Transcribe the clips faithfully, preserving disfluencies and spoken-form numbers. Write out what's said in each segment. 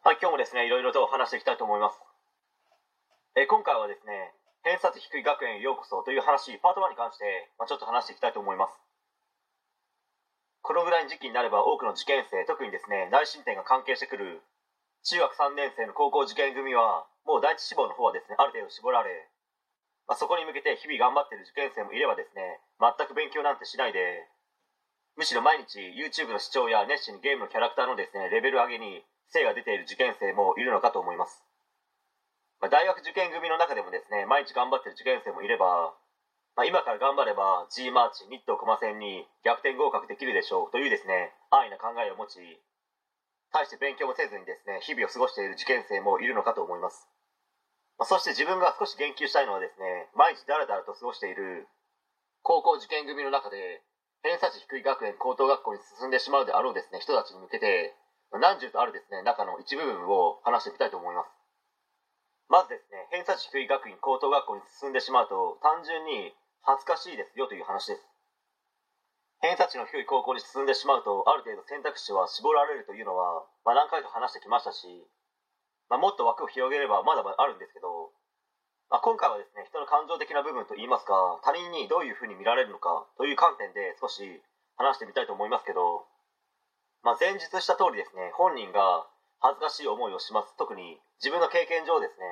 はい、今日もですね、いろいろとお話していきたいと思います。えー、今回はですね、偏差値低い学園へようこそという話、パートワンに関して、まあ、ちょっと話していきたいと思います。このぐらいの時期になれば多くの受験生、特にですね、内申点が関係してくる中学さんねん生の高校受験組は、もう第一志望の方はですね、ある程度絞られ、まあ、そこに向けて日々頑張っている受験生もいればですね、全く勉強なんてしないで、むしろ毎日 YouTube の視聴や熱心にゲームのキャラクターのですね、レベル上げに精が出ている受験生もいるのかと思います。まあ、大学受験組の中でもですね、毎日頑張っている受験生もいれば、まあ、今から頑張れば G マーチ、日東駒線に逆転合格できるでしょうというですね、安易な考えを持ち、大して勉強もせずにですね、日々を過ごしている受験生もいるのかと思います。まあ、そして自分が少し言及したいのはですね、毎日だらだらと過ごしている高校受験組の中で、偏差値低い学園高等学校に進んでしまうであろうですね、人たちに向けて、何十とあるですね、中の一部分を話してみたいと思います。まずですね、偏差値低い学院高等学校に進んでしまうと、単純に恥ずかしいですよという話です。偏差値の低い高校に進んでしまうと、ある程度選択肢は絞られるというのは、まあ、何回と話してきましたし、まあ、もっと枠を広げればまだまだあるんですけど、まあ、今回はですね、人の感情的な部分といいますか、他人にどういうふうに見られるのかという観点で少し話してみたいと思いますけど、まあ、前述した通りですね、本人が恥ずかしい思いをします。特に自分の経験上ですね、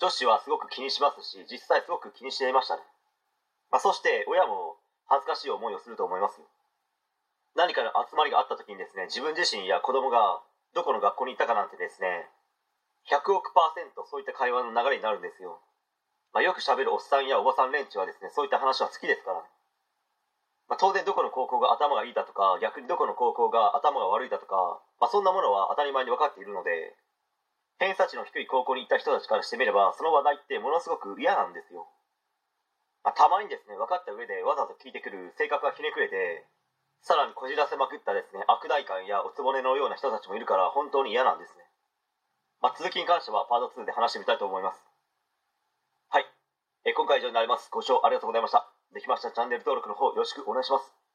女子はすごく気にしますし、実際すごく気にしていましたね。まあ、そして親も恥ずかしい思いをすると思います。何かの集まりがあった時にですね、自分自身や子供がどこの学校にいたかなんてですね、ひゃくおくパーセントそういった会話の流れになるんですよ。まあ、よく喋るおっさんやおばさん連中はですね、そういった話は好きですから、まあ、当然どこの高校が頭がいいだとか、逆にどこの高校が頭が悪いだとか、まあ、そんなものは当たり前に分かっているので、偏差値の低い高校に行った人たちからしてみれば、その話題ってものすごく嫌なんですよ。まあ、たまにですね、分かった上でわざわざ聞いてくる性格がひねくれて、さらにこじらせまくったですね、悪代官やおつぼねのような人たちもいるから本当に嫌なんですね。まあ、続きに関してはパートツーで話してみたいと思います。はい、え今回は以上になります。ご視聴ありがとうございました。できましたらチャンネル登録の方よろしくお願いします。